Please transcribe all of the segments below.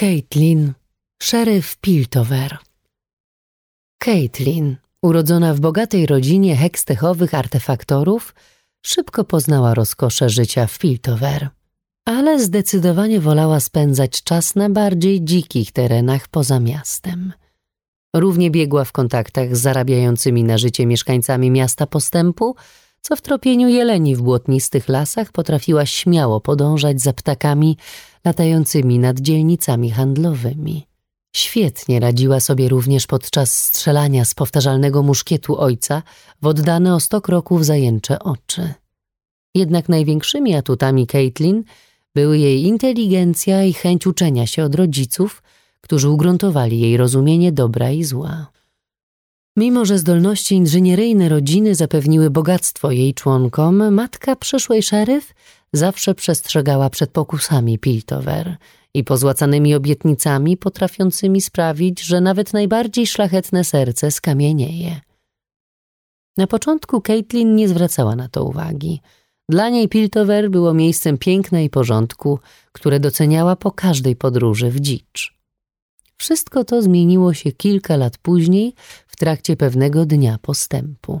Caitlyn, szeryf Piltover. Caitlyn, urodzona w bogatej rodzinie hextechowych artefaktorów, szybko poznała rozkosze życia w Piltover, ale zdecydowanie wolała spędzać czas na bardziej dzikich terenach poza miastem. Równie biegła w kontaktach z zarabiającymi na życie mieszkańcami miasta postępu, co w tropieniu jeleni w błotnistych lasach potrafiła śmiało podążać za ptakami latającymi nad dzielnicami handlowymi. Świetnie radziła sobie również podczas strzelania z powtarzalnego muszkietu ojca w oddane o 100 kroków zajęcze oczy. Jednak największymi atutami Caitlyn były jej inteligencja i chęć uczenia się od rodziców, którzy ugruntowali jej rozumienie dobra i zła. Mimo że zdolności inżynieryjne rodziny zapewniły bogactwo jej członkom, matka przyszłej szeryf zawsze przestrzegała przed pokusami Piltover i pozłacanymi obietnicami potrafiącymi sprawić, że nawet najbardziej szlachetne serce skamienieje. Na początku Caitlyn nie zwracała na to uwagi. Dla niej Piltover było miejscem piękna i porządku, które doceniała po każdej podróży w dzicz. Wszystko to zmieniło się kilka lat później w trakcie pewnego dnia postępu.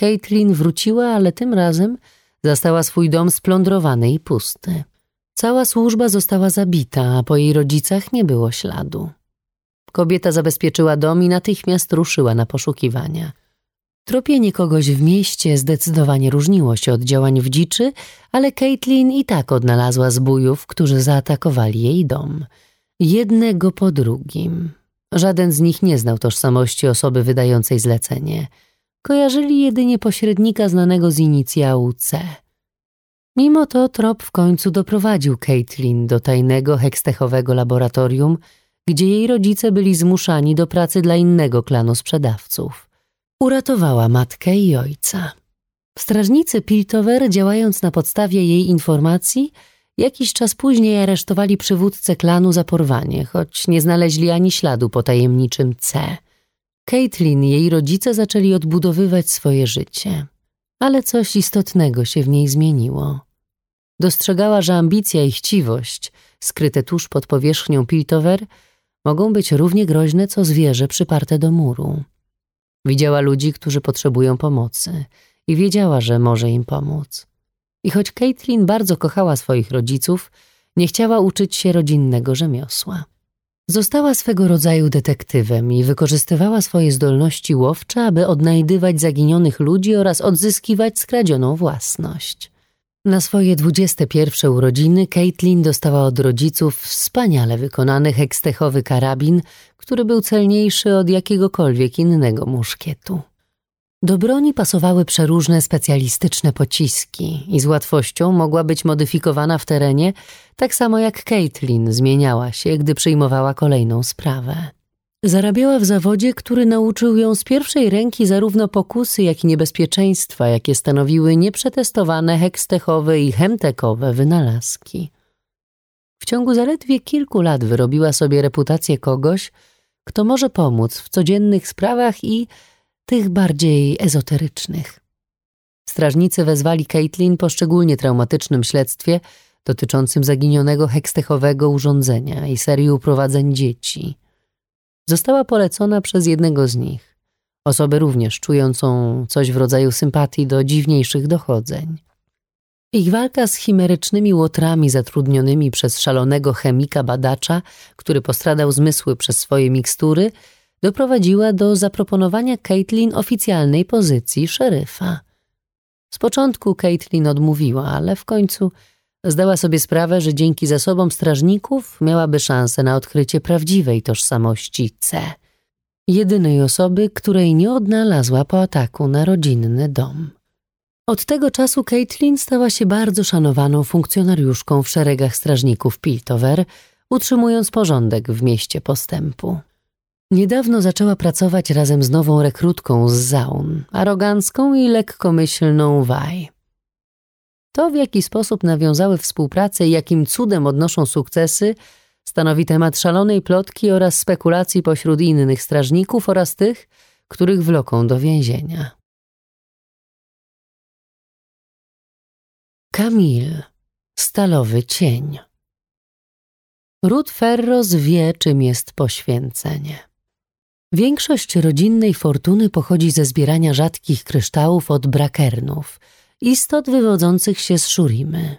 Caitlyn wróciła, ale tym razem zastała swój dom splądrowany i pusty. Cała służba została zabita, a po jej rodzicach nie było śladu. Kobieta zabezpieczyła dom i natychmiast ruszyła na poszukiwania. Tropienie kogoś w mieście zdecydowanie różniło się od działań w dziczy, ale Caitlyn i tak odnalazła zbójów, którzy zaatakowali jej dom. Jednego po drugim. Żaden z nich nie znał tożsamości osoby wydającej zlecenie. Kojarzyli jedynie pośrednika znanego z inicjału C. Mimo to trop w końcu doprowadził Caitlyn do tajnego hextechowego laboratorium, gdzie jej rodzice byli zmuszani do pracy dla innego klanu sprzedawców. Uratowała matkę i ojca. Strażnicy Piltover, działając na podstawie jej informacji, jakiś czas później aresztowali przywódcę klanu za porwanie, choć nie znaleźli ani śladu po tajemniczym C. Caitlyn i jej rodzice zaczęli odbudowywać swoje życie, ale coś istotnego się w niej zmieniło. Dostrzegała, że ambicja i chciwość, skryte tuż pod powierzchnią Piltover, mogą być równie groźne co zwierzę przyparte do muru. Widziała ludzi, którzy potrzebują pomocy i wiedziała, że może im pomóc. I choć Caitlyn bardzo kochała swoich rodziców, nie chciała uczyć się rodzinnego rzemiosła. Została swego rodzaju detektywem i wykorzystywała swoje zdolności łowcze, aby odnajdywać zaginionych ludzi oraz odzyskiwać skradzioną własność. Na swoje 21 urodziny Caitlyn dostała od rodziców wspaniale wykonany hextechowy karabin, który był celniejszy od jakiegokolwiek innego muszkietu. Do broni pasowały przeróżne specjalistyczne pociski i z łatwością mogła być modyfikowana w terenie, tak samo jak Caitlyn zmieniała się, gdy przyjmowała kolejną sprawę. Zarabiała w zawodzie, który nauczył ją z pierwszej ręki zarówno pokusy, jak i niebezpieczeństwa, jakie stanowiły nieprzetestowane hextechowe i chemtechowe wynalazki. W ciągu zaledwie kilku lat wyrobiła sobie reputację kogoś, kto może pomóc w codziennych sprawach i tych bardziej ezoterycznych. Strażnicy wezwali Caitlyn po szczególnie traumatycznym śledztwie dotyczącym zaginionego hextechowego urządzenia i serii uprowadzeń dzieci. Została polecona przez jednego z nich, osobę również czującą coś w rodzaju sympatii do dziwniejszych dochodzeń. Ich walka z chimerycznymi łotrami zatrudnionymi przez szalonego chemika badacza, który postradał zmysły przez swoje mikstury, doprowadziła do zaproponowania Caitlyn oficjalnej pozycji szeryfa. Z początku Caitlyn odmówiła, ale w końcu zdała sobie sprawę, że dzięki zasobom strażników miałaby szansę na odkrycie prawdziwej tożsamości C. Jedynej osoby, której nie odnalazła po ataku na rodzinny dom. Od tego czasu Caitlyn stała się bardzo szanowaną funkcjonariuszką w szeregach strażników Piltover, utrzymując porządek w mieście postępu. Niedawno zaczęła pracować razem z nową rekrutką z Zaun, arogancką i lekkomyślną Vi. To, w jaki sposób nawiązały współpracę i jakim cudem odnoszą sukcesy, stanowi temat szalonej plotki oraz spekulacji pośród innych strażników oraz tych, których wloką do więzienia. Camille, stalowy cień. ród Ferros wie, czym jest poświęcenie. Większość rodzinnej fortuny pochodzi ze zbierania rzadkich kryształów od brackernów, istot wywodzących się z Shurimy.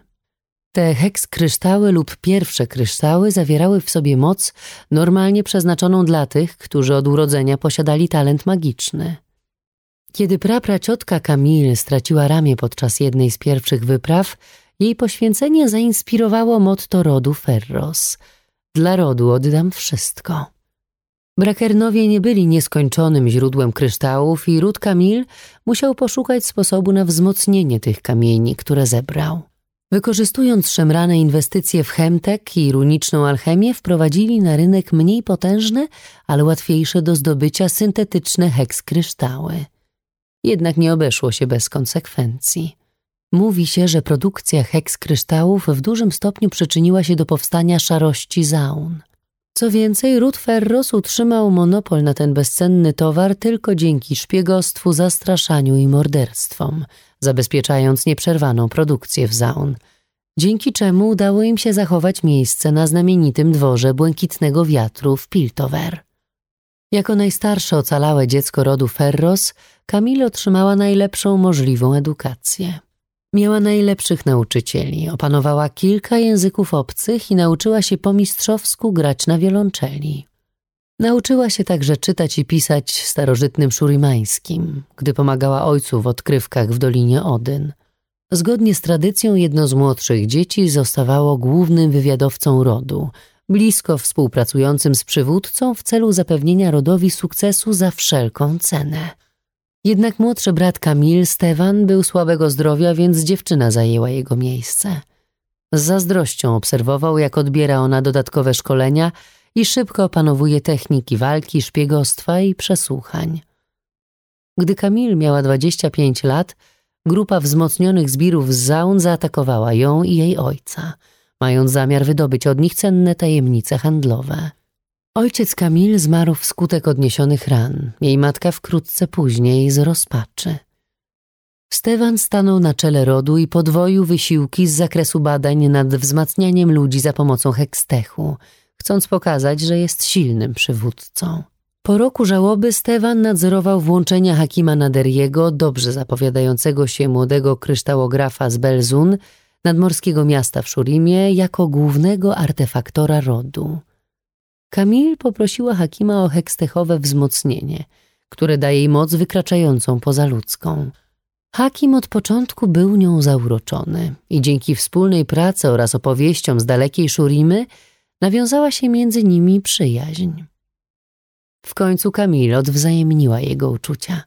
Te hekskryształy lub pierwsze kryształy zawierały w sobie moc normalnie przeznaczoną dla tych, którzy od urodzenia posiadali talent magiczny. Kiedy prapraciotka Camille straciła ramię podczas jednej z pierwszych wypraw, jej poświęcenie zainspirowało motto rodu Ferros. Dla rodu oddam wszystko. Brackernowie nie byli nieskończonym źródłem kryształów i ród Camille musiał poszukać sposobu na wzmocnienie tych kamieni, które zebrał. Wykorzystując szemrane inwestycje w chemtech i runiczną alchemię, wprowadzili na rynek mniej potężne, ale łatwiejsze do zdobycia syntetyczne hekskryształy. Jednak nie obeszło się bez konsekwencji. Mówi się, że produkcja hekskryształów w dużym stopniu przyczyniła się do powstania szarości Zaun. Co więcej, ród Ferros utrzymał monopol na ten bezcenny towar tylko dzięki szpiegostwu, zastraszaniu i morderstwom, zabezpieczając nieprzerwaną produkcję w Zaun, dzięki czemu udało im się zachować miejsce na znamienitym dworze Błękitnego Wiatru w Piltover. Jako najstarsze ocalałe dziecko rodu Ferros, Camille otrzymała najlepszą możliwą edukację. Miała najlepszych nauczycieli, opanowała kilka języków obcych i nauczyła się po mistrzowsku grać na wiolonczeli. Nauczyła się także czytać i pisać starożytnym szurimańskim, gdy pomagała ojcu w odkrywkach w Dolinie Odyn. Zgodnie z tradycją jedno z młodszych dzieci zostawało głównym wywiadowcą rodu, blisko współpracującym z przywódcą w celu zapewnienia rodowi sukcesu za wszelką cenę. Jednak młodszy brat Camille, Stefan, był słabego zdrowia, więc dziewczyna zajęła jego miejsce. Z zazdrością obserwował, jak odbiera ona dodatkowe szkolenia i szybko opanowuje techniki walki, szpiegostwa i przesłuchań. Gdy Camille miała 25 lat, grupa wzmocnionych zbirów z Zaun zaatakowała ją i jej ojca, mając zamiar wydobyć od nich cenne tajemnice handlowe. Ojciec Camille zmarł wskutek odniesionych ran, jej matka wkrótce później z rozpaczy. Stefan stanął na czele rodu i podwoił wysiłki z zakresu badań nad wzmacnianiem ludzi za pomocą hextechu, chcąc pokazać, że jest silnym przywódcą. Po roku żałoby Stefan nadzorował włączenia Hakima Naderiego, dobrze zapowiadającego się młodego kryształografa z Belzun, nadmorskiego miasta w Shurimie, jako głównego artefaktora rodu. Camille poprosiła Hakima o hextechowe wzmocnienie, które daje jej moc wykraczającą poza ludzką. Hakim od początku był nią zauroczony i dzięki wspólnej pracy oraz opowieściom z dalekiej Shurimy nawiązała się między nimi przyjaźń. W końcu Camille odwzajemniła jego uczucia.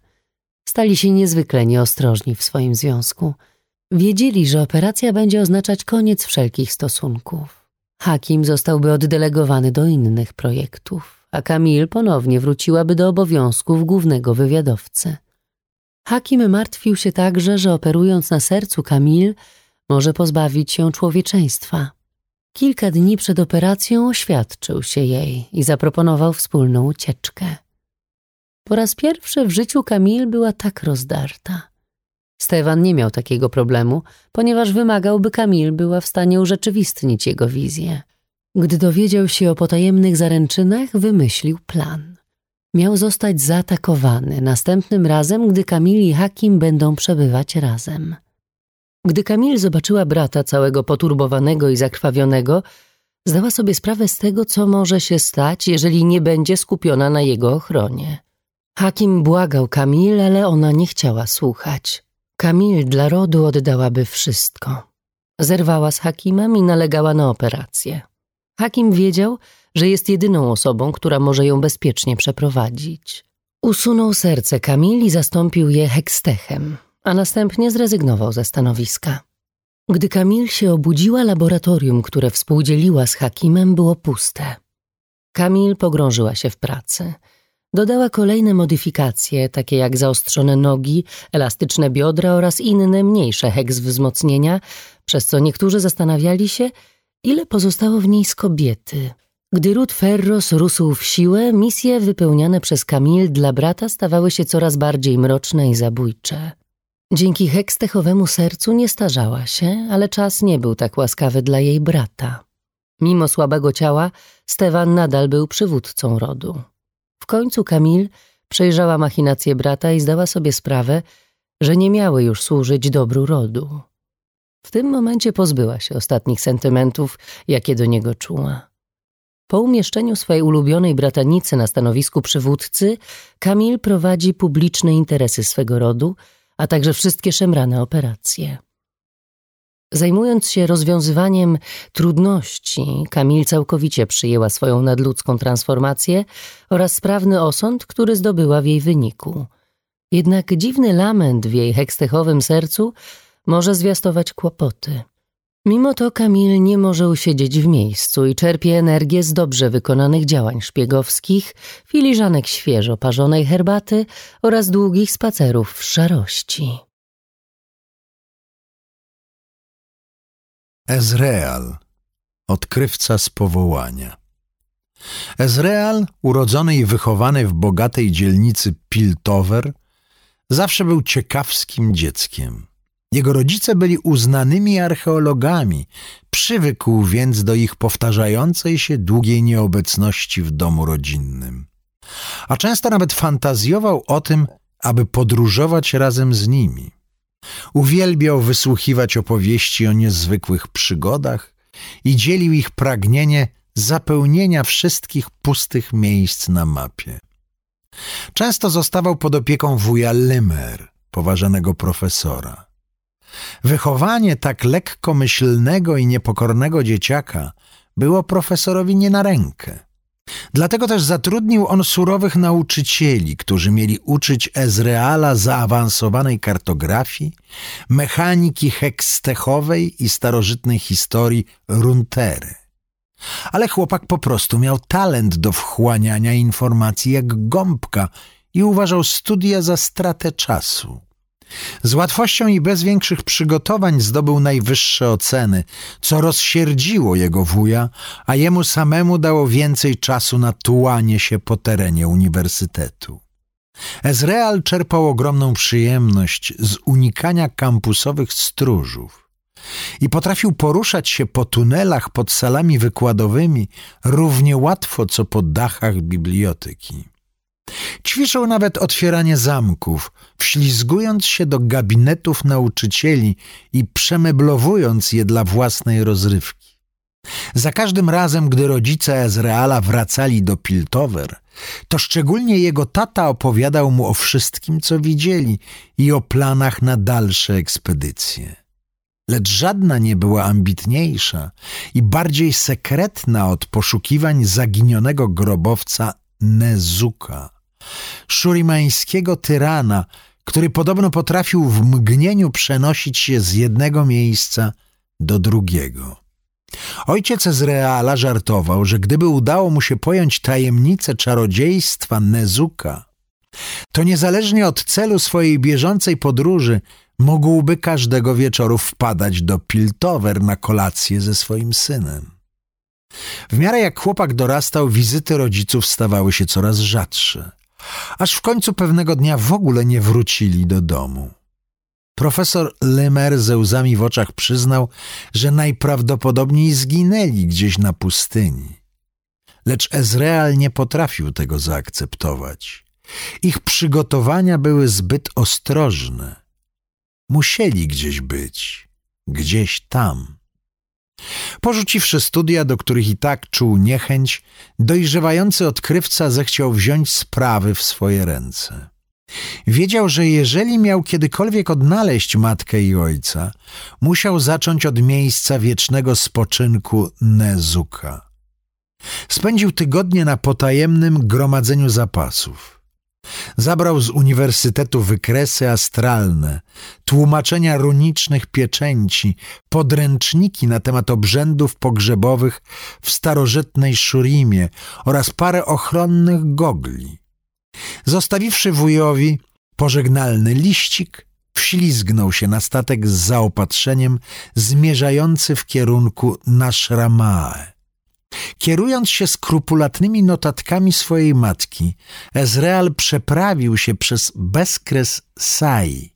Stali się niezwykle nieostrożni w swoim związku. Wiedzieli, że operacja będzie oznaczać koniec wszelkich stosunków. Hakim zostałby oddelegowany do innych projektów, a Camille ponownie wróciłaby do obowiązków głównego wywiadowcy. Hakim martwił się także, że operując na sercu Camille może pozbawić się człowieczeństwa. Kilka dni przed operacją oświadczył się jej i zaproponował wspólną ucieczkę. Po raz pierwszy w życiu Camille była tak rozdarta. Stefan nie miał takiego problemu, ponieważ wymagał, by Camille była w stanie urzeczywistnić jego wizję. Gdy dowiedział się o potajemnych zaręczynach, wymyślił plan. Miał zostać zaatakowany następnym razem, gdy Camille i Hakim będą przebywać razem. Gdy Camille zobaczyła brata całego poturbowanego i zakrwawionego, zdała sobie sprawę z tego, co może się stać, jeżeli nie będzie skupiona na jego ochronie. Hakim błagał Camille, ale ona nie chciała słuchać. Camille dla rodu oddałaby wszystko. Zerwała z Hakimem i nalegała na operację. Hakim wiedział, że jest jedyną osobą, która może ją bezpiecznie przeprowadzić. Usunął serce Camille i zastąpił je hextechem, a następnie zrezygnował ze stanowiska. Gdy Camille się obudziła, laboratorium, które współdzieliła z Hakimem, było puste. Camille pogrążyła się w pracy. Dodała kolejne modyfikacje, takie jak zaostrzone nogi, elastyczne biodra oraz inne mniejsze heks wzmocnienia, przez co niektórzy zastanawiali się, ile pozostało w niej z kobiety. Gdy ród Ferros rósł w siłę, misje wypełniane przez Camille dla brata stawały się coraz bardziej mroczne i zabójcze. Dzięki hextechowemu sercu nie starzała się, ale czas nie był tak łaskawy dla jej brata. Mimo słabego ciała, Stefan nadal był przywódcą rodu. W końcu Camille przejrzała machinacje brata i zdała sobie sprawę, że nie miały już służyć dobru rodu. W tym momencie pozbyła się ostatnich sentymentów, jakie do niego czuła. Po umieszczeniu swojej ulubionej bratanicy na stanowisku przywódcy, Camille prowadzi publiczne interesy swego rodu, a także wszystkie szemrane operacje. Zajmując się rozwiązywaniem trudności, Camille całkowicie przyjęła swoją nadludzką transformację oraz sprawny osąd, który zdobyła w jej wyniku. Jednak dziwny lament w jej hextechowym sercu może zwiastować kłopoty. Mimo to Camille nie może usiedzieć w miejscu i czerpie energię z dobrze wykonanych działań szpiegowskich, filiżanek świeżo parzonej herbaty oraz długich spacerów w szarości. Ezreal, odkrywca z powołania. Ezreal, urodzony i wychowany w bogatej dzielnicy Piltover, zawsze był ciekawskim dzieckiem. Jego rodzice byli uznanymi archeologami, przywykł więc do ich powtarzającej się długiej nieobecności w domu rodzinnym. A często nawet fantazjował o tym, aby podróżować razem z nimi. Uwielbiał wysłuchiwać opowieści o niezwykłych przygodach i dzielił ich pragnienie zapełnienia wszystkich pustych miejsc na mapie. Często zostawał pod opieką wuja Lymer, poważanego profesora. Wychowanie tak lekkomyślnego i niepokornego dzieciaka było profesorowi nie na rękę. Dlatego też zatrudnił on surowych nauczycieli, którzy mieli uczyć Ezreala zaawansowanej kartografii, mechaniki hextechowej i starożytnej historii Runtery. Ale chłopak po prostu miał talent do wchłaniania informacji jak gąbka i uważał studia za stratę czasu. Z łatwością i bez większych przygotowań zdobył najwyższe oceny, co rozsierdziło jego wuja, a jemu samemu dało więcej czasu na tułanie się po terenie uniwersytetu. Ezreal czerpał ogromną przyjemność z unikania kampusowych stróżów i potrafił poruszać się po tunelach pod salami wykładowymi równie łatwo, co po dachach biblioteki. Ćwiczył nawet otwieranie zamków, wślizgując się do gabinetów nauczycieli i przemeblowując je dla własnej rozrywki. Za każdym razem, gdy rodzice Ezreala wracali do Piltover, to szczególnie jego tata opowiadał mu o wszystkim, co widzieli i o planach na dalsze ekspedycje. Lecz żadna nie była ambitniejsza i bardziej sekretna od poszukiwań zaginionego grobowca Nezuka, szurimańskiego tyrana, który podobno potrafił w mgnieniu przenosić się z jednego miejsca do drugiego. Ojciec Ezreala żartował, że gdyby udało mu się pojąć tajemnicę czarodziejstwa Nezuka, to niezależnie od celu swojej bieżącej podróży mógłby każdego wieczoru wpadać do Piltover na kolację ze swoim synem. W miarę jak chłopak dorastał, wizyty rodziców stawały się coraz rzadsze, aż w końcu pewnego dnia w ogóle nie wrócili do domu. Profesor Lymer ze łzami w oczach przyznał, że najprawdopodobniej zginęli gdzieś na pustyni. Lecz Ezreal nie potrafił tego zaakceptować. Ich przygotowania były zbyt ostrożne. Musieli gdzieś być, gdzieś tam. Porzuciwszy studia, do których i tak czuł niechęć, dojrzewający odkrywca zechciał wziąć sprawy w swoje ręce. Wiedział, że jeżeli miał kiedykolwiek odnaleźć matkę i ojca, musiał zacząć od miejsca wiecznego spoczynku Nezuka. Spędził tygodnie na potajemnym gromadzeniu zapasów. Zabrał z uniwersytetu wykresy astralne, tłumaczenia runicznych pieczęci, podręczniki na temat obrzędów pogrzebowych w starożytnej Shurimie oraz parę ochronnych gogli. Zostawiwszy wujowi pożegnalny liścik, wślizgnął się na statek z zaopatrzeniem zmierzający w kierunku Nashrama'e. Kierując się skrupulatnymi notatkami swojej matki, Ezreal przeprawił się przez bezkres Sai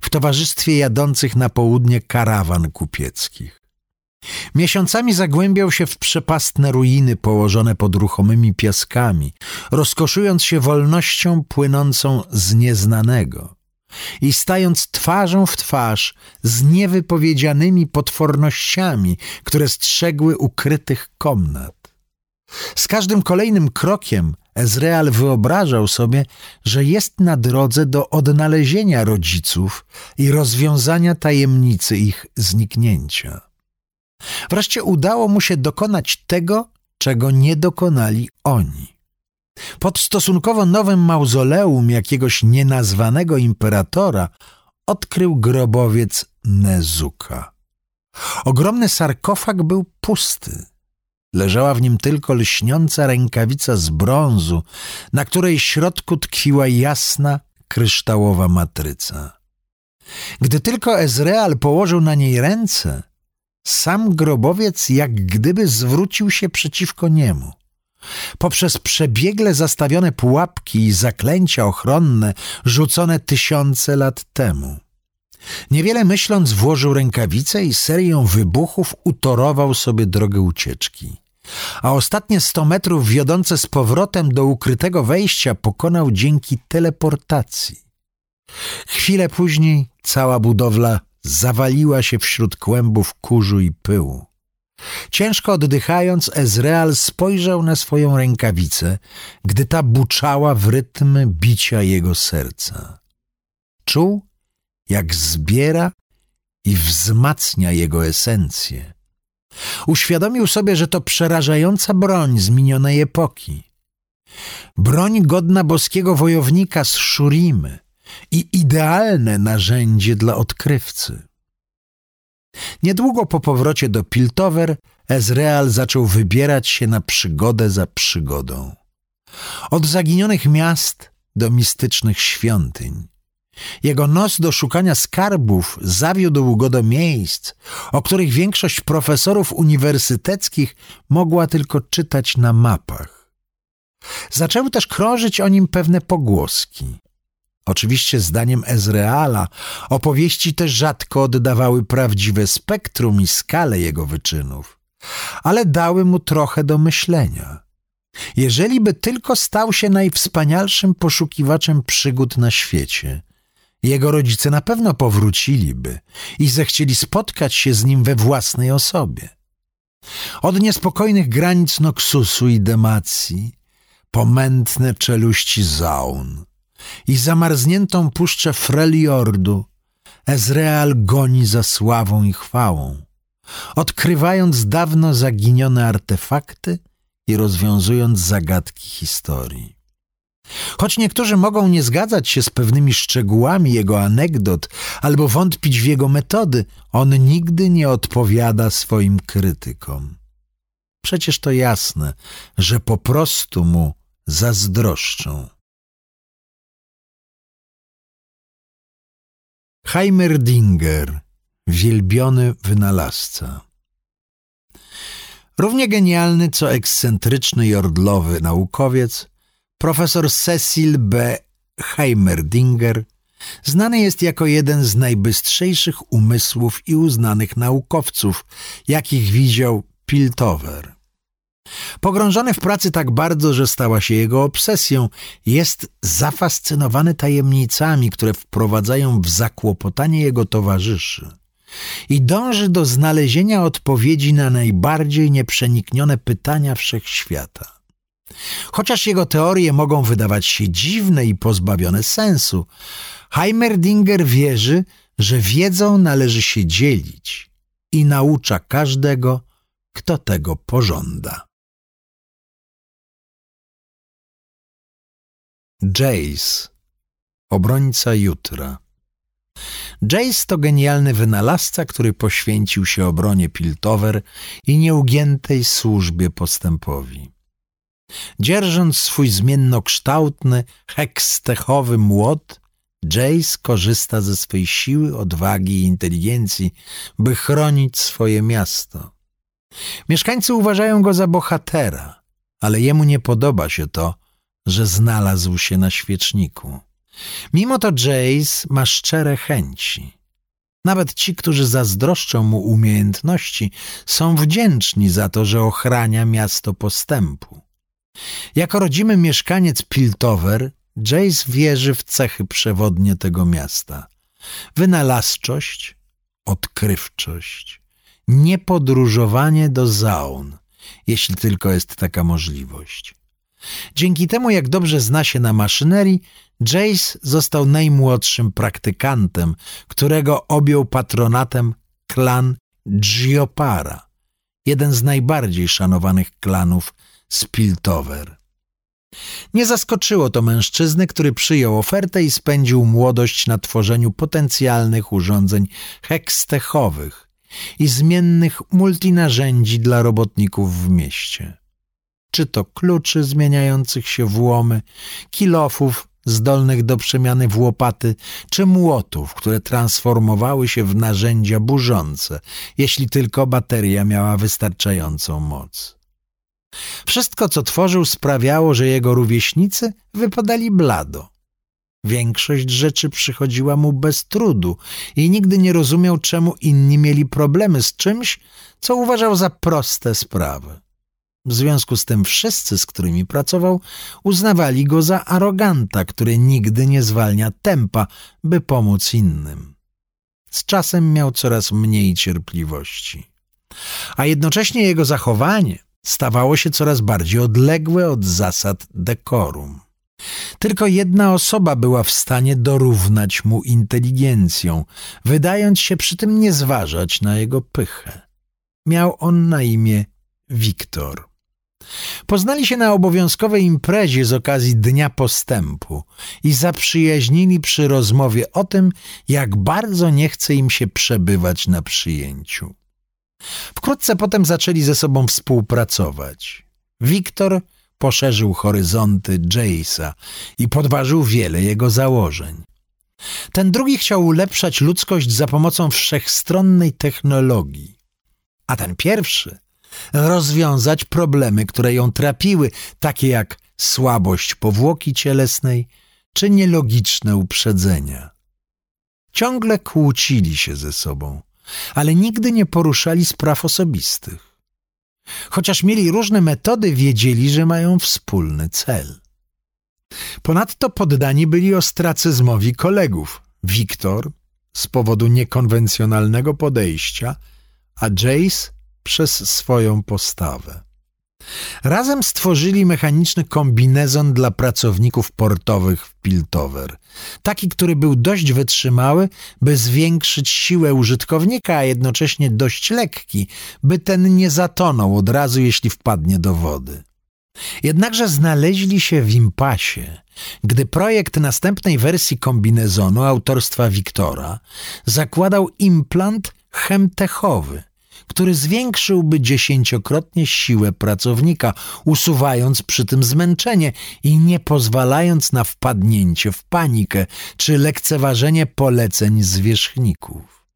w towarzystwie jadących na południe karawan kupieckich. Miesiącami zagłębiał się w przepastne ruiny położone pod ruchomymi piaskami, rozkoszując się wolnością płynącą z nieznanego i stając twarzą w twarz z niewypowiedzianymi potwornościami, które strzegły ukrytych komnat. Z każdym kolejnym krokiem Ezreal wyobrażał sobie, że jest na drodze do odnalezienia rodziców i rozwiązania tajemnicy ich zniknięcia. Wreszcie udało mu się dokonać tego, czego nie dokonali oni. Pod stosunkowo nowym mauzoleum jakiegoś nienazwanego imperatora odkrył grobowiec Nezuka. Ogromny sarkofag był pusty. Leżała w nim tylko lśniąca rękawica z brązu, na której środku tkwiła jasna, kryształowa matryca. Gdy tylko Ezreal położył na niej ręce, sam grobowiec jak gdyby zwrócił się przeciwko niemu. Poprzez przebiegle zastawione pułapki i zaklęcia ochronne rzucone tysiące lat temu. Niewiele myśląc włożył rękawicę i serią wybuchów utorował sobie drogę ucieczki. A ostatnie 100 metrów wiodące z powrotem do ukrytego wejścia pokonał dzięki teleportacji. Chwilę później cała budowla zawaliła się wśród kłębów kurzu i pyłu. Ciężko oddychając, Ezreal spojrzał na swoją rękawicę, gdy ta buczała w rytm bicia jego serca. Czuł, jak zbiera i wzmacnia jego esencję. Uświadomił sobie, że to przerażająca broń z minionej epoki. Broń godna boskiego wojownika z Shurimy i idealne narzędzie dla odkrywcy. Niedługo po powrocie do Piltover Ezreal zaczął wybierać się na przygodę za przygodą. Od zaginionych miast do mistycznych świątyń. Jego nos do szukania skarbów zawiódł go do miejsc, o których większość profesorów uniwersyteckich mogła tylko czytać na mapach. Zaczęły też krążyć o nim pewne pogłoski. Oczywiście zdaniem Ezreala opowieści te rzadko oddawały prawdziwe spektrum i skalę jego wyczynów, ale dały mu trochę do myślenia. Jeżeli by tylko stał się najwspanialszym poszukiwaczem przygód na świecie, jego rodzice na pewno powróciliby i zechcieli spotkać się z nim we własnej osobie. Od niespokojnych granic Noksusu i Demacji, po mętne czeluści Zaun i zamarzniętą puszczę Freljordu, Ezreal goni za sławą i chwałą, odkrywając dawno zaginione artefakty i rozwiązując zagadki historii. Choć niektórzy mogą nie zgadzać się z pewnymi szczegółami jego anegdot albo wątpić w jego metody, on nigdy nie odpowiada swoim krytykom. Przecież to jasne, że po prostu mu zazdroszczą. Heimerdinger, wielbiony wynalazca. Równie genialny, co ekscentryczny i ordlowy naukowiec, profesor Cecil B. Heimerdinger znany jest jako jeden z najbystrzejszych umysłów i uznanych naukowców, jakich widział Piltover. Pogrążony w pracy tak bardzo, że stała się jego obsesją, jest zafascynowany tajemnicami, które wprowadzają w zakłopotanie jego towarzyszy i dąży do znalezienia odpowiedzi na najbardziej nieprzeniknione pytania wszechświata. Chociaż jego teorie mogą wydawać się dziwne i pozbawione sensu, Heimerdinger wierzy, że wiedzą należy się dzielić i naucza każdego, kto tego pożąda. Jayce, obrońca jutra. Jayce to genialny wynalazca, który poświęcił się obronie Piltover i nieugiętej służbie postępowi. Dzierżąc swój zmiennokształtny, hextechowy młot, Jayce korzysta ze swej siły, odwagi i inteligencji, by chronić swoje miasto. Mieszkańcy uważają go za bohatera, ale jemu nie podoba się to, że znalazł się na świeczniku. Mimo to Jayce ma szczere chęci. Nawet ci, którzy zazdroszczą mu umiejętności, są wdzięczni za to, że ochrania miasto postępu. Jako rodzimy mieszkaniec Piltover, Jayce wierzy w cechy przewodnie tego miasta. Wynalazczość, odkrywczość, niepodróżowanie do Zaun, jeśli tylko jest taka możliwość. Dzięki temu, jak dobrze zna się na maszynerii, Jayce został najmłodszym praktykantem, którego objął patronatem klan Giopara, jeden z najbardziej szanowanych klanów z Piltover. Nie zaskoczyło to mężczyzny, który przyjął ofertę i spędził młodość na tworzeniu potencjalnych urządzeń hextechowych i zmiennych multinarzędzi dla robotników w mieście. Czy to kluczy zmieniających się w łomy, kilofów zdolnych do przemiany w łopaty, czy młotów, które transformowały się w narzędzia burzące, jeśli tylko bateria miała wystarczającą moc. Wszystko, co tworzył, sprawiało, że jego rówieśnicy wypadali blado. Większość rzeczy przychodziła mu bez trudu i nigdy nie rozumiał, czemu inni mieli problemy z czymś, co uważał za proste sprawy. W związku z tym wszyscy, z którymi pracował, uznawali go za aroganta, który nigdy nie zwalnia tempa, by pomóc innym. Z czasem miał coraz mniej cierpliwości. A jednocześnie jego zachowanie stawało się coraz bardziej odległe od zasad dekorum. Tylko jedna osoba była w stanie dorównać mu inteligencją, wydając się przy tym nie zważać na jego pychę. Miał on na imię Viktor. Poznali się na obowiązkowej imprezie z okazji Dnia Postępu i zaprzyjaźnili przy rozmowie o tym, jak bardzo nie chce im się przebywać na przyjęciu. Wkrótce potem zaczęli ze sobą współpracować. Viktor poszerzył horyzonty Jayce'a i podważył wiele jego założeń. Ten drugi chciał ulepszać ludzkość za pomocą wszechstronnej technologii, a ten pierwszy rozwiązać problemy, które ją trapiły, takie jak słabość powłoki cielesnej czy nielogiczne uprzedzenia. Ciągle kłócili się ze sobą, ale nigdy nie poruszali spraw osobistych. Chociaż mieli różne metody, wiedzieli, że mają wspólny cel. Ponadto poddani byli ostracyzmowi kolegów. Viktor z powodu niekonwencjonalnego podejścia, a Jayce przez swoją postawę. Razem stworzyli mechaniczny kombinezon dla pracowników portowych w Piltover. Taki, który był dość wytrzymały, by zwiększyć siłę użytkownika, a jednocześnie dość lekki, by ten nie zatonął od razu, jeśli wpadnie do wody. Jednakże znaleźli się w impasie, gdy projekt następnej wersji kombinezonu autorstwa Viktora zakładał implant chemtechowy, który zwiększyłby 10-krotnie siłę pracownika, usuwając przy tym zmęczenie i nie pozwalając na wpadnięcie w panikę czy lekceważenie poleceń zwierzchników.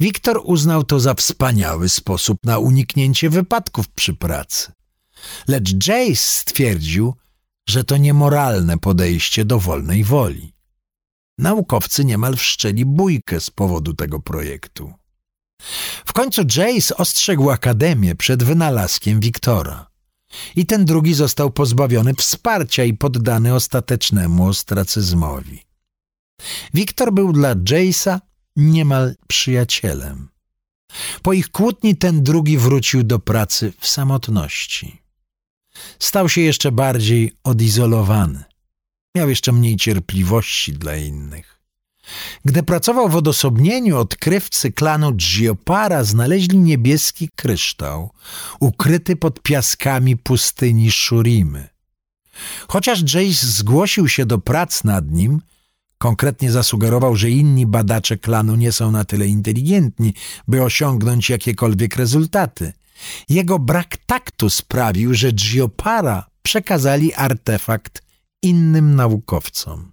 Viktor uznał to za wspaniały sposób na uniknięcie wypadków przy pracy. Lecz Jayce stwierdził, że to niemoralne podejście do wolnej woli. Naukowcy niemal wszczęli bójkę z powodu tego projektu. W końcu Jayce ostrzegł Akademię przed wynalazkiem Viktora i ten drugi został pozbawiony wsparcia i poddany ostatecznemu ostracyzmowi. Viktor był dla Jayce'a niemal przyjacielem. Po ich kłótni ten drugi wrócił do pracy w samotności. Stał się jeszcze bardziej odizolowany. Miał jeszcze mniej cierpliwości dla innych. Gdy pracował w odosobnieniu, odkrywcy klanu Dziopara znaleźli niebieski kryształ, ukryty pod piaskami pustyni Shurimy. Chociaż Jayce zgłosił się do prac nad nim, konkretnie zasugerował, że inni badacze klanu nie są na tyle inteligentni, by osiągnąć jakiekolwiek rezultaty. Jego brak taktu sprawił, że Dziopara przekazali artefakt innym naukowcom.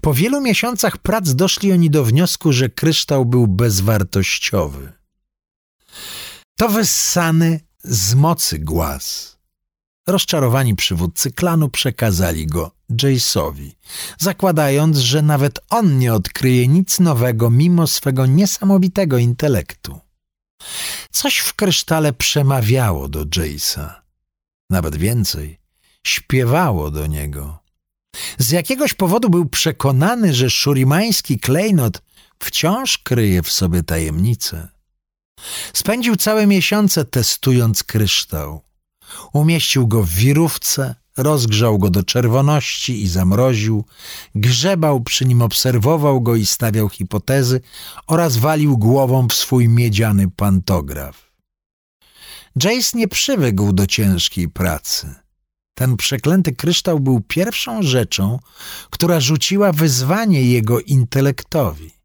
Po wielu miesiącach prac doszli oni do wniosku, że kryształ był bezwartościowy. To wyssany z mocy głaz. Rozczarowani przywódcy klanu przekazali go Jayce'owi, zakładając, że nawet on nie odkryje nic nowego mimo swego niesamowitego intelektu. Coś w krysztale przemawiało do Jayce'a. Nawet więcej, śpiewało do niego. Z jakiegoś powodu był przekonany, że szurimański klejnot wciąż kryje w sobie tajemnicę. Spędził całe miesiące testując kryształ. Umieścił go w wirówce, rozgrzał go do czerwoności i zamroził, grzebał przy nim, obserwował go i stawiał hipotezy oraz walił głową w swój miedziany pantograf. Jayce nie przywykł do ciężkiej pracy. Ten przeklęty kryształ był pierwszą rzeczą, która rzuciła wyzwanie jego intelektowi.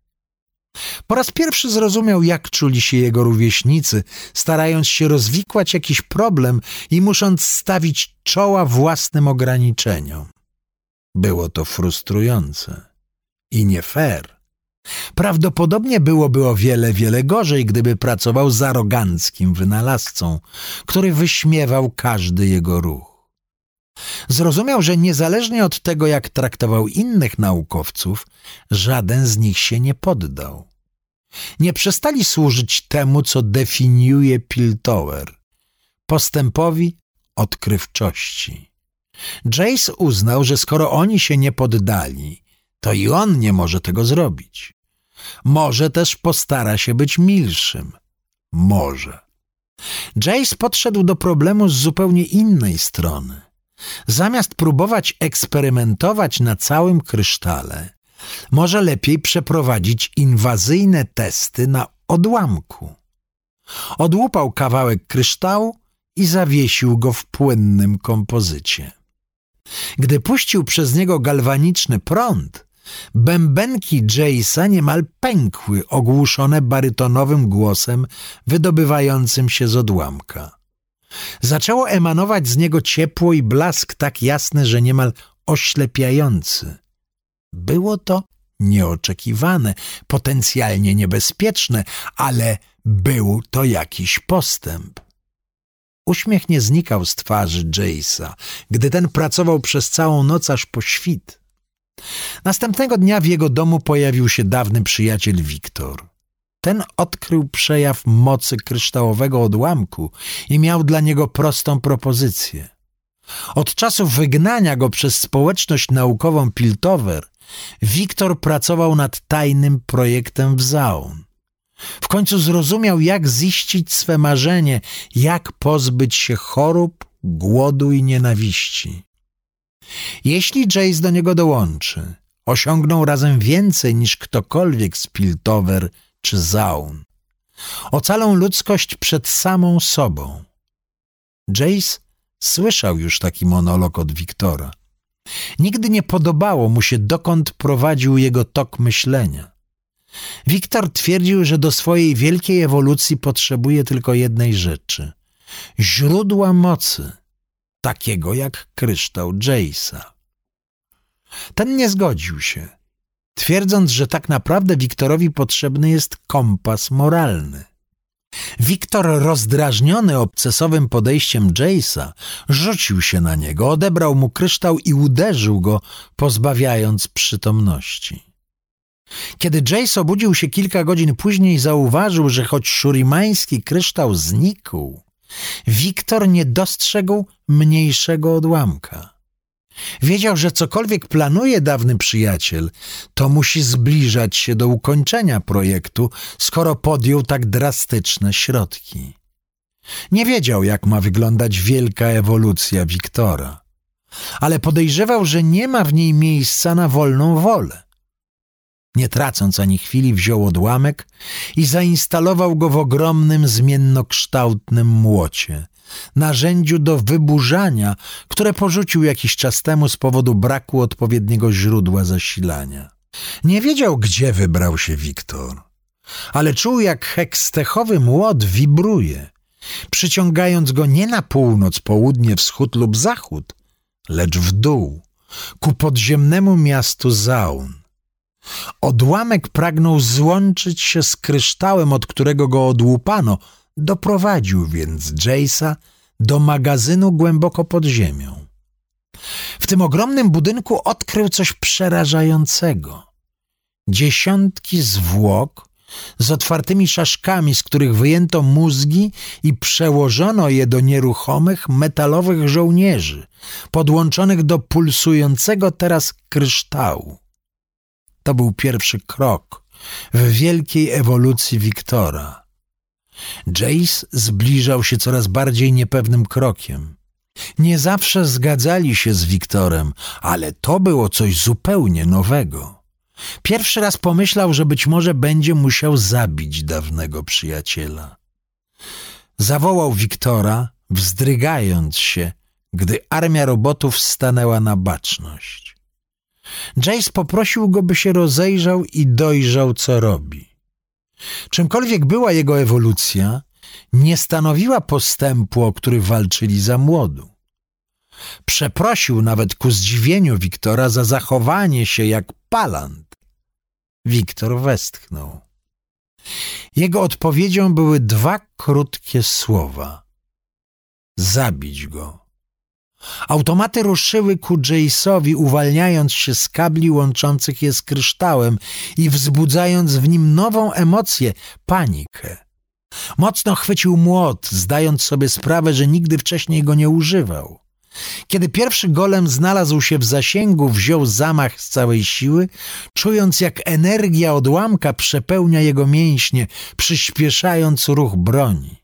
Po raz pierwszy zrozumiał, jak czuli się jego rówieśnicy, starając się rozwikłać jakiś problem i musząc stawić czoła własnym ograniczeniom. Było to frustrujące i nie fair. Prawdopodobnie byłoby o wiele, wiele gorzej, gdyby pracował z aroganckim wynalazcą, który wyśmiewał każdy jego ruch. Zrozumiał, że niezależnie od tego, jak traktował innych naukowców, żaden z nich się nie poddał. Nie przestali służyć temu, co definiuje Piltover – postępowi odkrywczości. Jayce uznał, że skoro oni się nie poddali, to i on nie może tego zrobić. Może też postara się być milszym. Może. Jayce podszedł do problemu z zupełnie innej strony. Zamiast próbować eksperymentować na całym krysztale, może lepiej przeprowadzić inwazyjne testy na odłamku. Odłupał kawałek kryształu i zawiesił go w płynnym kompozycie. Gdy puścił przez niego galwaniczny prąd, bębenki Jayce'a niemal pękły, ogłuszone barytonowym głosem wydobywającym się z odłamka. Zaczęło emanować z niego ciepło i blask tak jasny, że niemal oślepiający. Było to nieoczekiwane, potencjalnie niebezpieczne, ale był to jakiś postęp. Uśmiech nie znikał z twarzy Jayce'a, gdy ten pracował przez całą noc aż po świt. Następnego dnia w jego domu pojawił się dawny przyjaciel Viktor. Ten odkrył przejaw mocy kryształowego odłamku i miał dla niego prostą propozycję. Od czasu wygnania go przez społeczność naukową Piltover, Viktor pracował nad tajnym projektem w Zaun. W końcu zrozumiał, jak ziścić swe marzenie, jak pozbyć się chorób, głodu i nienawiści. Jeśli Jayce do niego dołączy, osiągną razem więcej niż ktokolwiek z Piltover czy Zaun. Ocalą ludzkość przed samą sobą. Jayce słyszał już taki monolog od Viktora. Nigdy nie podobało mu się, dokąd prowadził jego tok myślenia. Viktor twierdził, że do swojej wielkiej ewolucji potrzebuje tylko jednej rzeczy. Źródła mocy, takiego jak kryształ Jayce'a. Ten nie zgodził się, twierdząc, że tak naprawdę Viktorowi potrzebny jest kompas moralny. Viktor, rozdrażniony obcesowym podejściem Jayce'a, rzucił się na niego, odebrał mu kryształ i uderzył go, pozbawiając przytomności. Kiedy Jayce obudził się kilka godzin później, zauważył, że choć szurimański kryształ znikł, Viktor nie dostrzegł mniejszego odłamka. Wiedział, że cokolwiek planuje dawny przyjaciel, to musi zbliżać się do ukończenia projektu, skoro podjął tak drastyczne środki. Nie wiedział, jak ma wyglądać wielka ewolucja Viktora, ale podejrzewał, że nie ma w niej miejsca na wolną wolę. Nie tracąc ani chwili, wziął odłamek i zainstalował go w ogromnym, zmiennokształtnym młocie, narzędziu do wyburzania, które porzucił jakiś czas temu z powodu braku odpowiedniego źródła zasilania. Nie wiedział, gdzie wybrał się Viktor, ale czuł, jak hextechowy młot wibruje, przyciągając go nie na północ, południe, wschód lub zachód, lecz w dół, ku podziemnemu miastu Zaun. Odłamek pragnął złączyć się z kryształem, od którego go odłupano, doprowadził więc Jayce'a do magazynu głęboko pod ziemią. W tym ogromnym budynku odkrył coś przerażającego. Dziesiątki zwłok z otwartymi czaszkami, z których wyjęto mózgi i przełożono je do nieruchomych, metalowych żołnierzy, podłączonych do pulsującego teraz kryształu. To był pierwszy krok w wielkiej ewolucji Wiktora. Jayce zbliżał się coraz bardziej niepewnym krokiem. Nie zawsze zgadzali się z Wiktorem, ale to było coś zupełnie nowego. Pierwszy raz pomyślał, że być może będzie musiał zabić dawnego przyjaciela. Zawołał Wiktora, wzdrygając się, gdy armia robotów stanęła na baczność. Jayce poprosił go, by się rozejrzał i dojrzał, co robi. Czymkolwiek była jego ewolucja, nie stanowiła postępu, o który walczyli za młodu. Przeprosił nawet ku zdziwieniu Wiktora za zachowanie się jak palant. Wiktor westchnął. Jego odpowiedzią były dwa krótkie słowa. Zabić go. Automaty ruszyły ku Jayce'owi, uwalniając się z kabli łączących je z kryształem i wzbudzając w nim nową emocję, panikę. Mocno chwycił młot, zdając sobie sprawę, że nigdy wcześniej go nie używał. Kiedy pierwszy golem znalazł się w zasięgu, wziął zamach z całej siły, czując jak energia odłamka przepełnia jego mięśnie, przyspieszając ruch broni.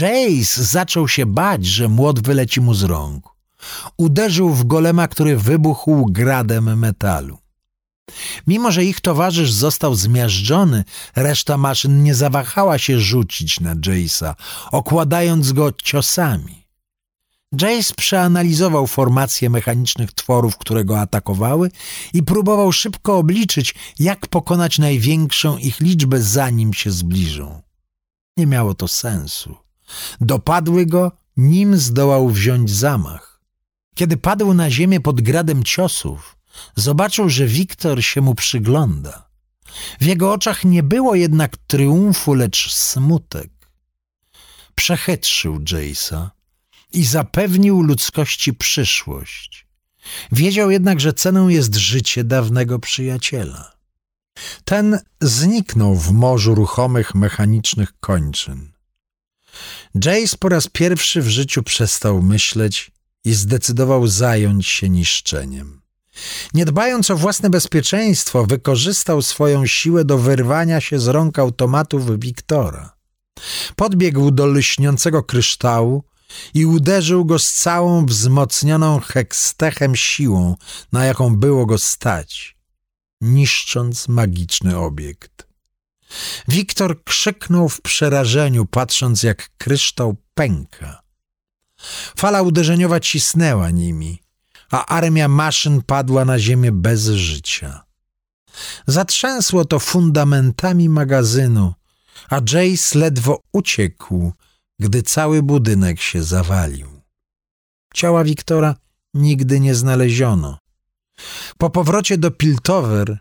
Jayce zaczął się bać, że młot wyleci mu z rąk. Uderzył w golema, który wybuchł gradem metalu. Mimo że ich towarzysz został zmiażdżony, reszta maszyn nie zawahała się rzucić na Jayce'a, okładając go ciosami. Jayce przeanalizował formację mechanicznych tworów, które go atakowały i próbował szybko obliczyć, jak pokonać największą ich liczbę, zanim się zbliżą. Nie miało to sensu. Dopadły go, nim zdołał wziąć zamach. Kiedy padł na ziemię pod gradem ciosów, zobaczył, że Wiktor się mu przygląda. W jego oczach nie było jednak triumfu, lecz smutek. Przechytrzył Jayce'a i zapewnił ludzkości przyszłość. Wiedział jednak, że ceną jest życie dawnego przyjaciela. Ten zniknął w morzu ruchomych, mechanicznych kończyn. Jayce po raz pierwszy w życiu przestał myśleć i zdecydował zająć się niszczeniem. Nie dbając o własne bezpieczeństwo, wykorzystał swoją siłę do wyrwania się z rąk automatów Wiktora. Podbiegł do lśniącego kryształu i uderzył go z całą wzmocnioną hextechem siłą, na jaką było go stać, niszcząc magiczny obiekt. Wiktor krzyknął w przerażeniu, patrząc jak kryształ pęka. Fala uderzeniowa cisnęła nimi, a armia maszyn padła na ziemię bez życia. Zatrzęsło to fundamentami magazynu, a Jayce ledwo uciekł, gdy cały budynek się zawalił. Ciała Wiktora nigdy nie znaleziono. Po powrocie do Piltover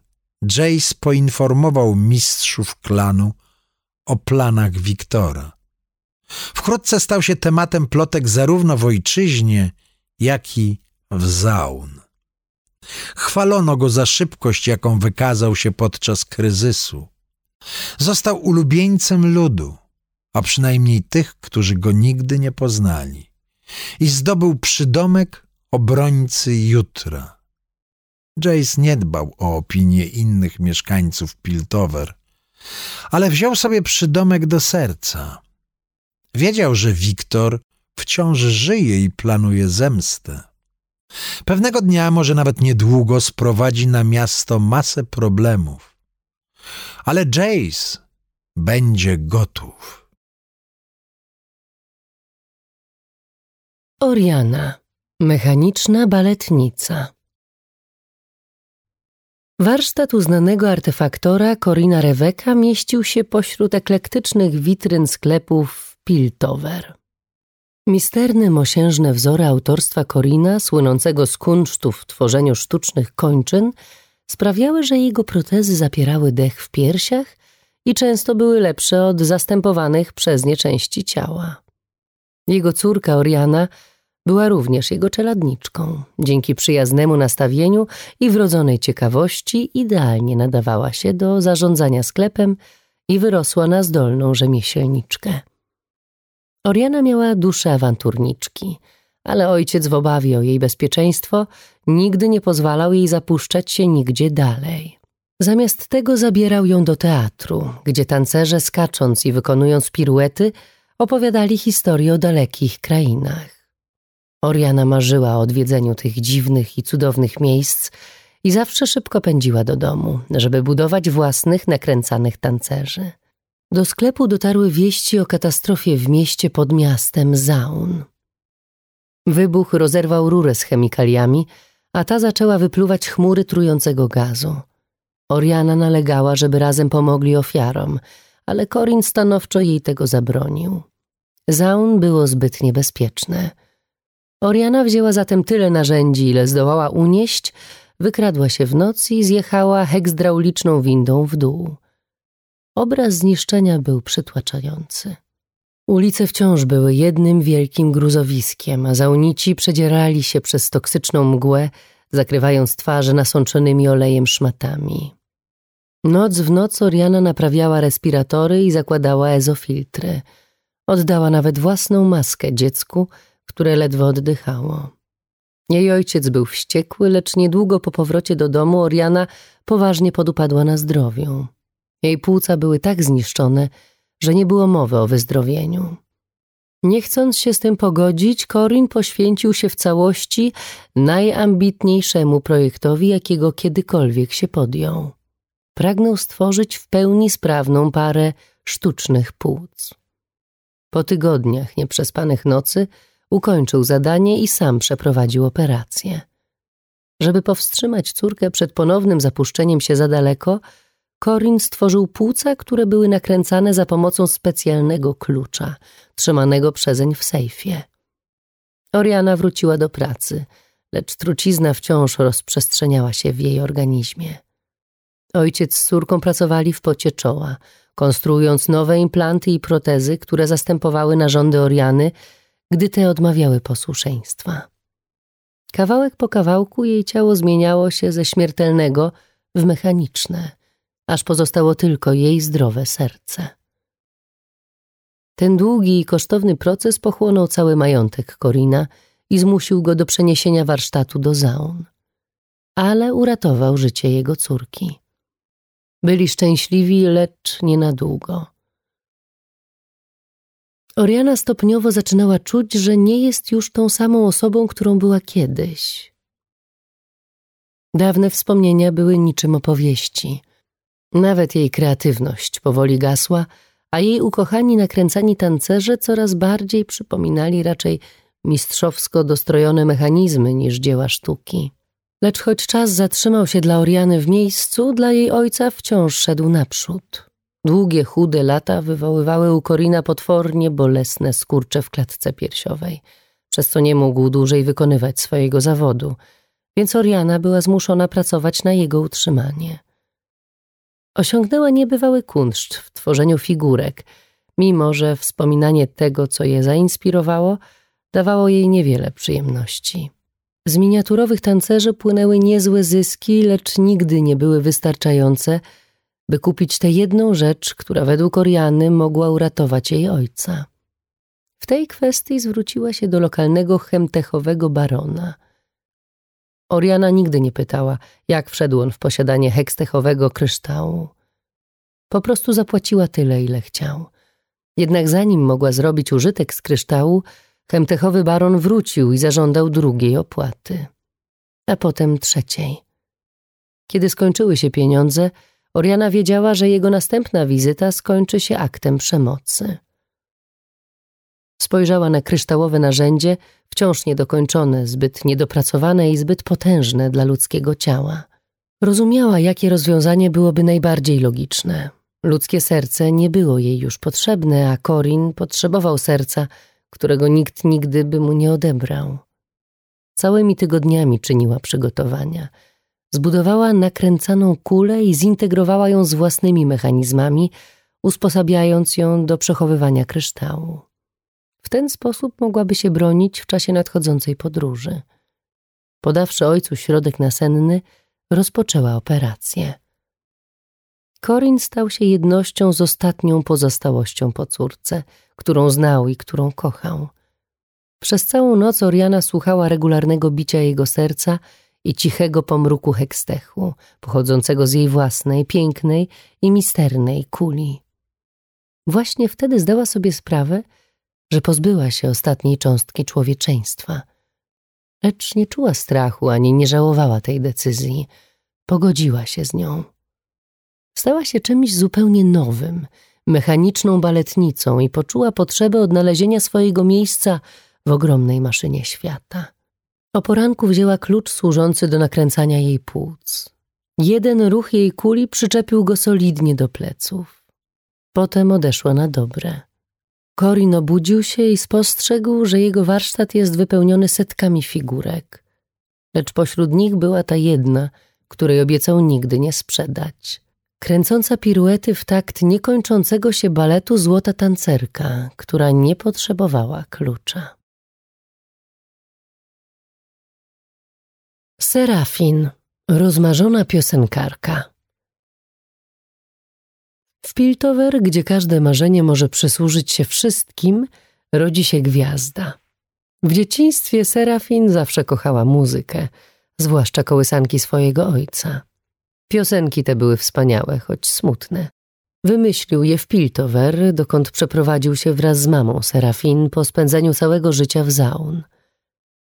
Jayce poinformował mistrzów klanu o planach Wiktora. Wkrótce stał się tematem plotek zarówno w ojczyźnie, jak i w Zaun. Chwalono go za szybkość, jaką wykazał się podczas kryzysu. Został ulubieńcem ludu, a przynajmniej tych, którzy go nigdy nie poznali, i zdobył przydomek obrońcy jutra. Jayce nie dbał o opinię innych mieszkańców Piltover, ale wziął sobie przydomek do serca. Wiedział, że Wiktor wciąż żyje i planuje zemstę. Pewnego dnia, może nawet niedługo, sprowadzi na miasto masę problemów. Ale Jayce będzie gotów. Orianna, mechaniczna baletnica. Warsztat uznanego artefaktora Corina Revecka mieścił się pośród eklektycznych witryn sklepów w Piltover. Misterne, mosiężne wzory autorstwa Corina, słynącego z kunsztu w tworzeniu sztucznych kończyn, sprawiały, że jego protezy zapierały dech w piersiach i często były lepsze od zastępowanych przez nie części ciała. Jego córka Orianna była również jego czeladniczką. Dzięki przyjaznemu nastawieniu i wrodzonej ciekawości idealnie nadawała się do zarządzania sklepem i wyrosła na zdolną rzemieślniczkę. Orianna miała duszę awanturniczki, ale ojciec w obawie o jej bezpieczeństwo nigdy nie pozwalał jej zapuszczać się nigdzie dalej. Zamiast tego zabierał ją do teatru, gdzie tancerze skacząc i wykonując piruety opowiadali historie o dalekich krainach. Orianna marzyła o odwiedzeniu tych dziwnych i cudownych miejsc i zawsze szybko pędziła do domu, żeby budować własnych nakręcanych tancerzy. Do sklepu dotarły wieści o katastrofie w mieście pod miastem Zaun. Wybuch rozerwał rurę z chemikaliami, a ta zaczęła wypluwać chmury trującego gazu. Orianna nalegała, żeby razem pomogli ofiarom, ale Corin stanowczo jej tego zabronił. Zaun było zbyt niebezpieczne. Orianna wzięła zatem tyle narzędzi, ile zdołała unieść, wykradła się w noc i zjechała heksydrauliczną windą w dół. Obraz zniszczenia był przytłaczający. Ulice wciąż były jednym wielkim gruzowiskiem, a zaunici przedzierali się przez toksyczną mgłę, zakrywając twarze nasączonymi olejem szmatami. Noc w noc Orianna naprawiała respiratory i zakładała ezofiltry. Oddała nawet własną maskę dziecku, które ledwo oddychało. Jej ojciec był wściekły, lecz niedługo po powrocie do domu Orianna poważnie podupadła na zdrowiu. Jej płuca były tak zniszczone, że nie było mowy o wyzdrowieniu. Nie chcąc się z tym pogodzić, Corin poświęcił się w całości najambitniejszemu projektowi, jakiego kiedykolwiek się podjął. Pragnął stworzyć w pełni sprawną parę sztucznych płuc. Po tygodniach nieprzespanych nocy ukończył zadanie i sam przeprowadził operację. Żeby powstrzymać córkę przed ponownym zapuszczeniem się za daleko, Corin stworzył płuca, które były nakręcane za pomocą specjalnego klucza, trzymanego przezeń w sejfie. Orianna wróciła do pracy, lecz trucizna wciąż rozprzestrzeniała się w jej organizmie. Ojciec z córką pracowali w pocie czoła, konstruując nowe implanty i protezy, które zastępowały narządy Orianny, gdy te odmawiały posłuszeństwa. Kawałek po kawałku jej ciało zmieniało się ze śmiertelnego w mechaniczne, aż pozostało tylko jej zdrowe serce. Ten długi i kosztowny proces pochłonął cały majątek Corina i zmusił go do przeniesienia warsztatu do Zaun, ale uratował życie jego córki. Byli szczęśliwi, lecz nie na długo. Orianna stopniowo zaczynała czuć, że nie jest już tą samą osobą, którą była kiedyś. Dawne wspomnienia były niczym opowieści. Nawet jej kreatywność powoli gasła, a jej ukochani nakręcani tancerze coraz bardziej przypominali raczej mistrzowsko dostrojone mechanizmy niż dzieła sztuki. Lecz choć czas zatrzymał się dla Orianny w miejscu, dla jej ojca wciąż szedł naprzód. Długie, chude lata wywoływały u Corina potwornie bolesne skurcze w klatce piersiowej, przez co nie mógł dłużej wykonywać swojego zawodu, więc Orianna była zmuszona pracować na jego utrzymanie. Osiągnęła niebywały kunszt w tworzeniu figurek, mimo że wspominanie tego, co je zainspirowało, dawało jej niewiele przyjemności. Z miniaturowych tancerzy płynęły niezłe zyski, lecz nigdy nie były wystarczające, by kupić tę jedną rzecz, która według Orianny mogła uratować jej ojca. W tej kwestii zwróciła się do lokalnego chemtechowego barona. Orianna nigdy nie pytała, jak wszedł on w posiadanie hextechowego kryształu. Po prostu zapłaciła tyle, ile chciał. Jednak zanim mogła zrobić użytek z kryształu, chemtechowy baron wrócił i zażądał drugiej opłaty, a potem trzeciej. Kiedy skończyły się pieniądze, Orianna wiedziała, że jego następna wizyta skończy się aktem przemocy. Spojrzała na kryształowe narzędzie, wciąż niedokończone, zbyt niedopracowane i zbyt potężne dla ludzkiego ciała. Rozumiała, jakie rozwiązanie byłoby najbardziej logiczne. Ludzkie serce nie było jej już potrzebne, a Corin potrzebował serca, którego nikt nigdy by mu nie odebrał. Całymi tygodniami czyniła przygotowania. Zbudowała nakręcaną kulę i zintegrowała ją z własnymi mechanizmami, usposabiając ją do przechowywania kryształu. W ten sposób mogłaby się bronić w czasie nadchodzącej podróży. Podawszy ojcu środek nasenny, rozpoczęła operację. Corin stał się jednością z ostatnią pozostałością po córce, którą znał i którą kochał. Przez całą noc Orianna słuchała regularnego bicia jego serca i cichego pomruku hextechu, pochodzącego z jej własnej, pięknej i misternej kuli. Właśnie wtedy zdała sobie sprawę, że pozbyła się ostatniej cząstki człowieczeństwa. Lecz nie czuła strachu ani nie żałowała tej decyzji. Pogodziła się z nią. Stała się czymś zupełnie nowym, mechaniczną baletnicą i poczuła potrzebę odnalezienia swojego miejsca w ogromnej maszynie świata. O poranku wzięła klucz służący do nakręcania jej płuc. Jeden ruch jej kuli przyczepił go solidnie do pleców. Potem odeszła na dobre. Corin obudził się i spostrzegł, że jego warsztat jest wypełniony setkami figurek. Lecz pośród nich była ta jedna, której obiecał nigdy nie sprzedać. Kręcąca piruety w takt niekończącego się baletu złota tancerka, która nie potrzebowała klucza. Serafin, rozmarzona piosenkarka. W Piltover, gdzie każde marzenie może przysłużyć się wszystkim, rodzi się gwiazda. W dzieciństwie Serafin zawsze kochała muzykę, zwłaszcza kołysanki swojego ojca. Piosenki te były wspaniałe, choć smutne. Wymyślił je w Piltover, dokąd przeprowadził się wraz z mamą Serafin po spędzeniu całego życia w Zaun.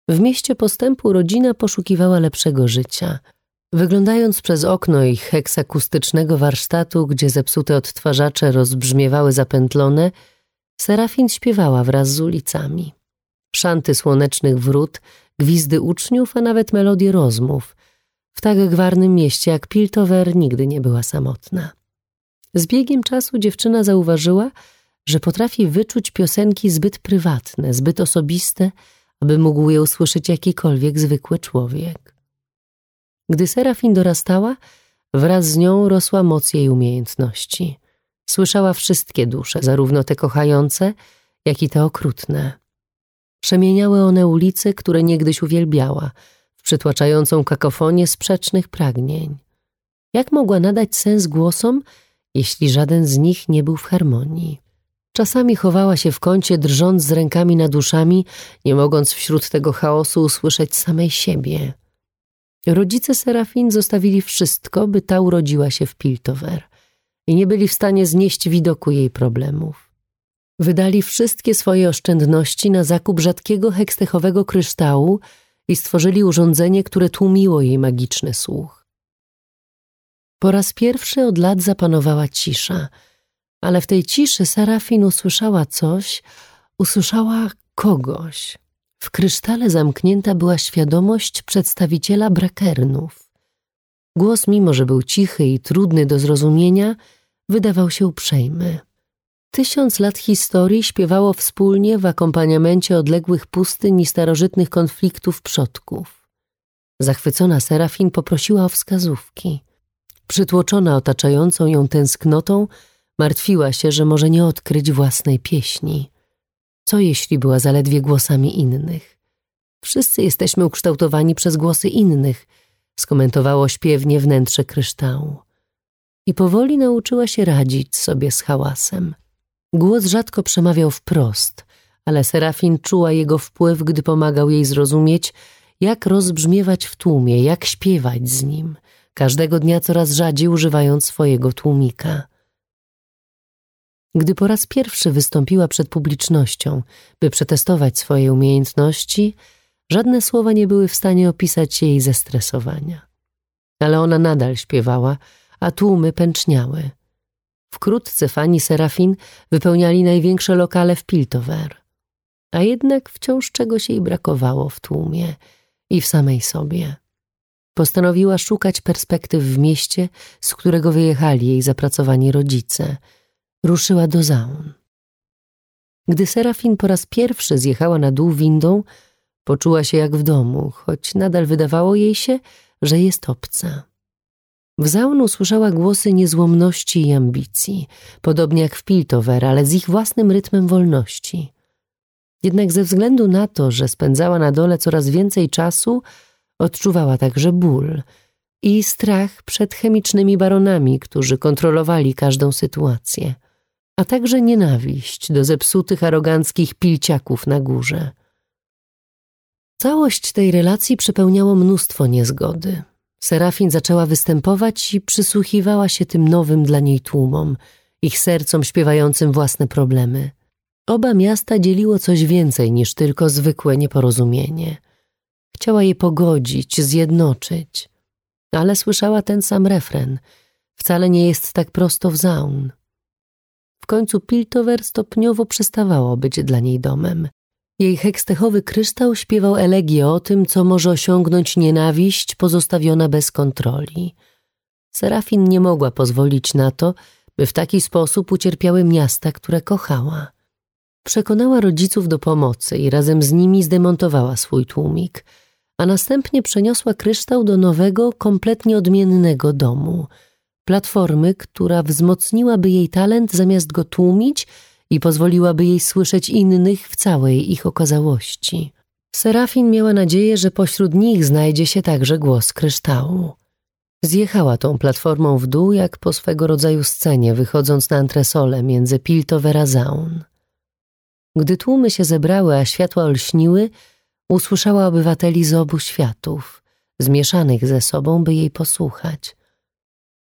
W mieście postępu rodzina poszukiwała lepszego życia. Wyglądając przez okno ich heksakustycznego warsztatu, gdzie zepsute odtwarzacze rozbrzmiewały zapętlone, Serafin śpiewała wraz z ulicami. Szanty słonecznych wrót, gwizdy uczniów, a nawet melodie rozmów. W tak gwarnym mieście jak Piltover nigdy nie była samotna. Z biegiem czasu dziewczyna zauważyła, że potrafi wyczuć piosenki zbyt prywatne, zbyt osobiste, aby mógł je usłyszeć jakikolwiek zwykły człowiek. Gdy Serafin dorastała, wraz z nią rosła moc jej umiejętności. Słyszała wszystkie dusze, zarówno te kochające, jak i te okrutne. Przemieniały one ulice, które niegdyś uwielbiała, w przytłaczającą kakofonię sprzecznych pragnień. Jak mogła nadać sens głosom, jeśli żaden z nich nie był w harmonii? Czasami chowała się w kącie, drżąc z rękami nad uszami, nie mogąc wśród tego chaosu usłyszeć samej siebie. Rodzice Serafin zostawili wszystko, by ta urodziła się w Piltover i nie byli w stanie znieść widoku jej problemów. Wydali wszystkie swoje oszczędności na zakup rzadkiego hextechowego kryształu i stworzyli urządzenie, które tłumiło jej magiczny słuch. Po raz pierwszy od lat zapanowała cisza, ale w tej ciszy Serafin usłyszała coś, usłyszała kogoś. W krysztale zamknięta była świadomość przedstawiciela brackernów. Głos, mimo że był cichy i trudny do zrozumienia, wydawał się uprzejmy. 1000 lat historii śpiewało wspólnie w akompaniamencie odległych pustyń i starożytnych konfliktów przodków. Zachwycona Serafin poprosiła o wskazówki. Przytłoczona otaczającą ją tęsknotą, martwiła się, że może nie odkryć własnej pieśni. Co jeśli była zaledwie głosami innych? Wszyscy jesteśmy ukształtowani przez głosy innych, skomentowało śpiewnie wnętrze kryształu. I powoli nauczyła się radzić sobie z hałasem. Głos rzadko przemawiał wprost, ale Serafin czuła jego wpływ, gdy pomagał jej zrozumieć, jak rozbrzmiewać w tłumie, jak śpiewać z nim, każdego dnia coraz rzadziej używając swojego tłumika. Gdy po raz pierwszy wystąpiła przed publicznością, by przetestować swoje umiejętności, żadne słowa nie były w stanie opisać jej zestresowania. Ale ona nadal śpiewała, a tłumy pęczniały. Wkrótce fani Serafin wypełniali największe lokale w Piltover. A jednak wciąż czegoś jej brakowało w tłumie i w samej sobie. Postanowiła szukać perspektyw w mieście, z którego wyjechali jej zapracowani rodzice. Ruszyła do Zaun. Gdy Serafin po raz pierwszy zjechała na dół windą, poczuła się jak w domu, choć nadal wydawało jej się, że jest obca. W Zaun usłyszała głosy niezłomności i ambicji, podobnie jak w Piltover, ale z ich własnym rytmem wolności. Jednak ze względu na to, że spędzała na dole coraz więcej czasu, odczuwała także ból i strach przed chemicznymi baronami, którzy kontrolowali każdą sytuację, a także nienawiść do zepsutych, aroganckich pilciaków na górze. Całość tej relacji przepełniało mnóstwo niezgody. Serafin zaczęła występować i przysłuchiwała się tym nowym dla niej tłumom, ich sercom śpiewającym własne problemy. Oba miasta dzieliło coś więcej niż tylko zwykłe nieporozumienie. Chciała je pogodzić, zjednoczyć, ale słyszała ten sam refren. Wcale nie jest tak prosto w Zaun. W końcu Piltover stopniowo przestawało być dla niej domem. Jej hextechowy kryształ śpiewał elegię o tym, co może osiągnąć nienawiść pozostawiona bez kontroli. Serafin nie mogła pozwolić na to, by w taki sposób ucierpiały miasta, które kochała. Przekonała rodziców do pomocy i razem z nimi zdemontowała swój tłumik, a następnie przeniosła kryształ do nowego, kompletnie odmiennego domu. Platformy, która wzmocniłaby jej talent zamiast go tłumić i pozwoliłaby jej słyszeć innych w całej ich okazałości. Serafin miała nadzieję, że pośród nich znajdzie się także głos kryształu. Zjechała tą platformą w dół jak po swego rodzaju scenie, wychodząc na antresolę między Piltover a Zaun. Gdy tłumy się zebrały, a światła olśniły, usłyszała obywateli z obu światów, zmieszanych ze sobą, by jej posłuchać.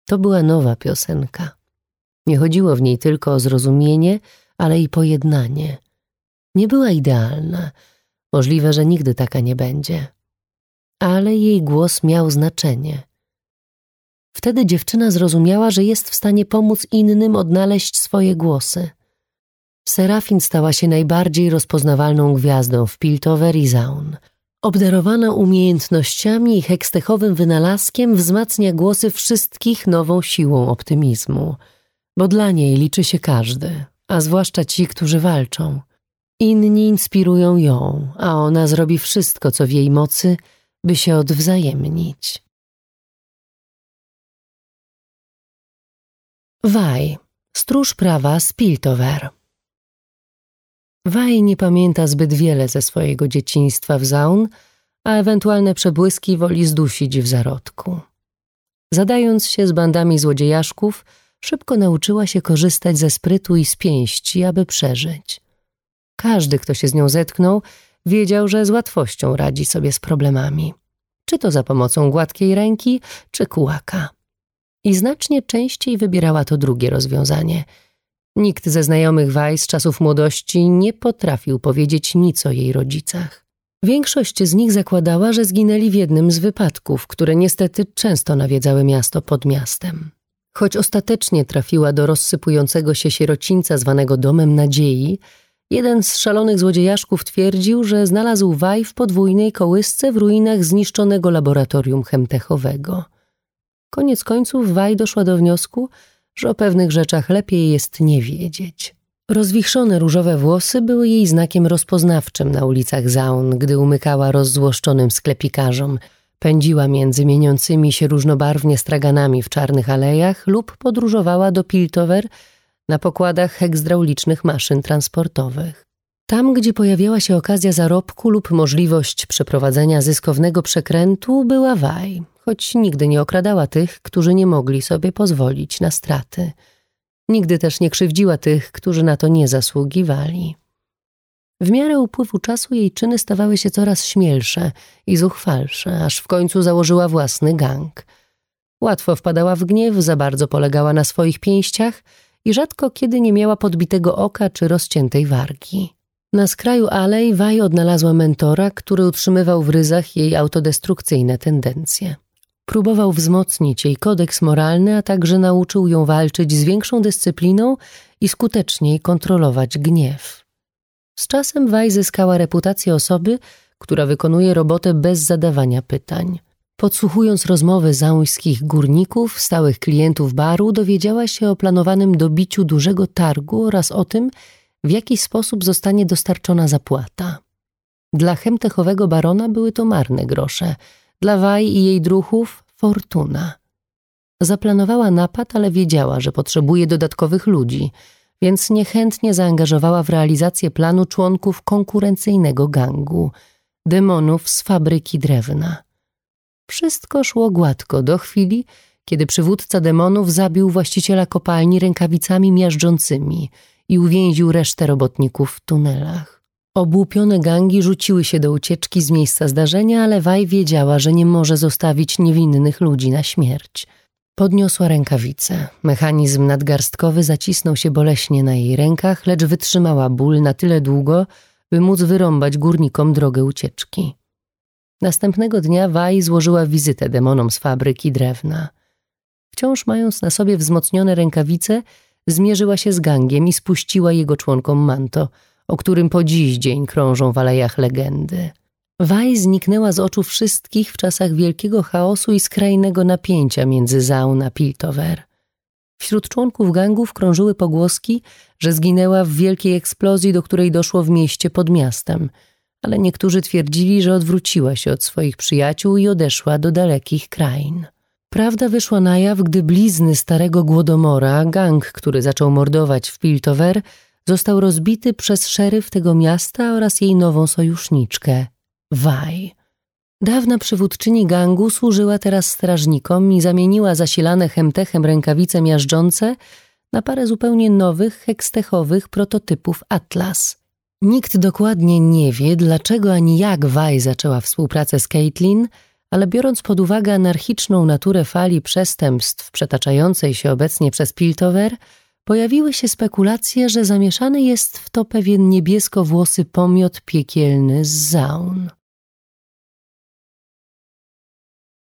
To była nowa piosenka. Nie chodziło w niej tylko o zrozumienie, ale i pojednanie. Nie była idealna, możliwe, że nigdy taka nie będzie. Ale jej głos miał znaczenie. Wtedy dziewczyna zrozumiała, że jest w stanie pomóc innym odnaleźć swoje głosy. Serafin stała się najbardziej rozpoznawalną gwiazdą w Piltover i Zaun. Obdarowana umiejętnościami i hextechowym wynalazkiem wzmacnia głosy wszystkich nową siłą optymizmu. Bo dla niej liczy się każdy, a zwłaszcza ci, którzy walczą. Inni inspirują ją, a ona zrobi wszystko, co w jej mocy, by się odwzajemnić. Vi, stróż prawa z Piltover. Vi nie pamięta zbyt wiele ze swojego dzieciństwa w Zaun, a ewentualne przebłyski woli zdusić w zarodku. Zadając się z bandami złodziejaszków, szybko nauczyła się korzystać ze sprytu i z pięści, aby przeżyć. Każdy, kto się z nią zetknął, wiedział, że z łatwością radzi sobie z problemami. Czy to za pomocą gładkiej ręki, czy kułaka. I znacznie częściej wybierała to drugie rozwiązanie. Nikt ze znajomych Vi z czasów młodości nie potrafił powiedzieć nic o jej rodzicach. Większość z nich zakładała, że zginęli w jednym z wypadków, które niestety często nawiedzały miasto pod miastem. Choć ostatecznie trafiła do rozsypującego się sierocińca zwanego Domem Nadziei, jeden z szalonych złodziejaszków twierdził, że znalazł Vi w podwójnej kołysce w ruinach zniszczonego laboratorium chemtechowego. Koniec końców Vi doszła do wniosku, że o pewnych rzeczach lepiej jest nie wiedzieć. Rozwichrzone różowe włosy były jej znakiem rozpoznawczym na ulicach Zaun, gdy umykała rozzłoszczonym sklepikarzom, pędziła między mieniącymi się różnobarwnie straganami w czarnych alejach lub podróżowała do Piltover na pokładach heksydraulicznych maszyn transportowych. Tam, gdzie pojawiała się okazja zarobku lub możliwość przeprowadzenia zyskownego przekrętu, była Vi, choć nigdy nie okradała tych, którzy nie mogli sobie pozwolić na straty. Nigdy też nie krzywdziła tych, którzy na to nie zasługiwali. W miarę upływu czasu jej czyny stawały się coraz śmielsze i zuchwalsze, aż w końcu założyła własny gang. Łatwo wpadała w gniew, za bardzo polegała na swoich pięściach i rzadko kiedy nie miała podbitego oka czy rozciętej wargi. Na skraju alei Vi odnalazła mentora, który utrzymywał w ryzach jej autodestrukcyjne tendencje. Próbował wzmocnić jej kodeks moralny, a także nauczył ją walczyć z większą dyscypliną i skuteczniej kontrolować gniew. Z czasem Vi zyskała reputację osoby, która wykonuje robotę bez zadawania pytań. Podsłuchując rozmowy zauńskich górników, stałych klientów baru, dowiedziała się o planowanym dobiciu dużego targu oraz o tym, w jaki sposób zostanie dostarczona zapłata. Dla chemtechowego barona były to marne grosze, dla Vi i jej druchów fortuna. Zaplanowała napad, ale wiedziała, że potrzebuje dodatkowych ludzi, więc niechętnie zaangażowała w realizację planu członków konkurencyjnego gangu, demonów z fabryki drewna. Wszystko szło gładko do chwili, kiedy przywódca demonów zabił właściciela kopalni rękawicami miażdżącymi i uwięził resztę robotników w tunelach. Obłupione gangi rzuciły się do ucieczki z miejsca zdarzenia, ale Vi wiedziała, że nie może zostawić niewinnych ludzi na śmierć. Podniosła rękawicę. Mechanizm nadgarstkowy zacisnął się boleśnie na jej rękach, lecz wytrzymała ból na tyle długo, by móc wyrąbać górnikom drogę ucieczki. Następnego dnia Vi złożyła wizytę demonom z fabryki drewna. Wciąż mając na sobie wzmocnione rękawice, zmierzyła się z gangiem i spuściła jego członkom manto, o którym po dziś dzień krążą w alejach legendy. Vi zniknęła z oczu wszystkich w czasach wielkiego chaosu i skrajnego napięcia między Zaun a Piltover. Wśród członków gangów krążyły pogłoski, że zginęła w wielkiej eksplozji, do której doszło w mieście pod miastem, ale niektórzy twierdzili, że odwróciła się od swoich przyjaciół i odeszła do dalekich krain. Prawda wyszła na jaw, gdy blizny starego Głodomora, gang, który zaczął mordować w Piltover, został rozbity przez szeryf tego miasta oraz jej nową sojuszniczkę, Vi. Dawna przywódczyni gangu służyła teraz strażnikom i zamieniła zasilane chemtechem rękawice miażdżące na parę zupełnie nowych, hextechowych prototypów Atlas. Nikt dokładnie nie wie, dlaczego ani jak Vi zaczęła współpracę z Caitlyn, ale biorąc pod uwagę anarchiczną naturę fali przestępstw przetaczającej się obecnie przez Piltover, pojawiły się spekulacje, że zamieszany jest w to pewien niebieskowłosy pomiot piekielny z Zaun.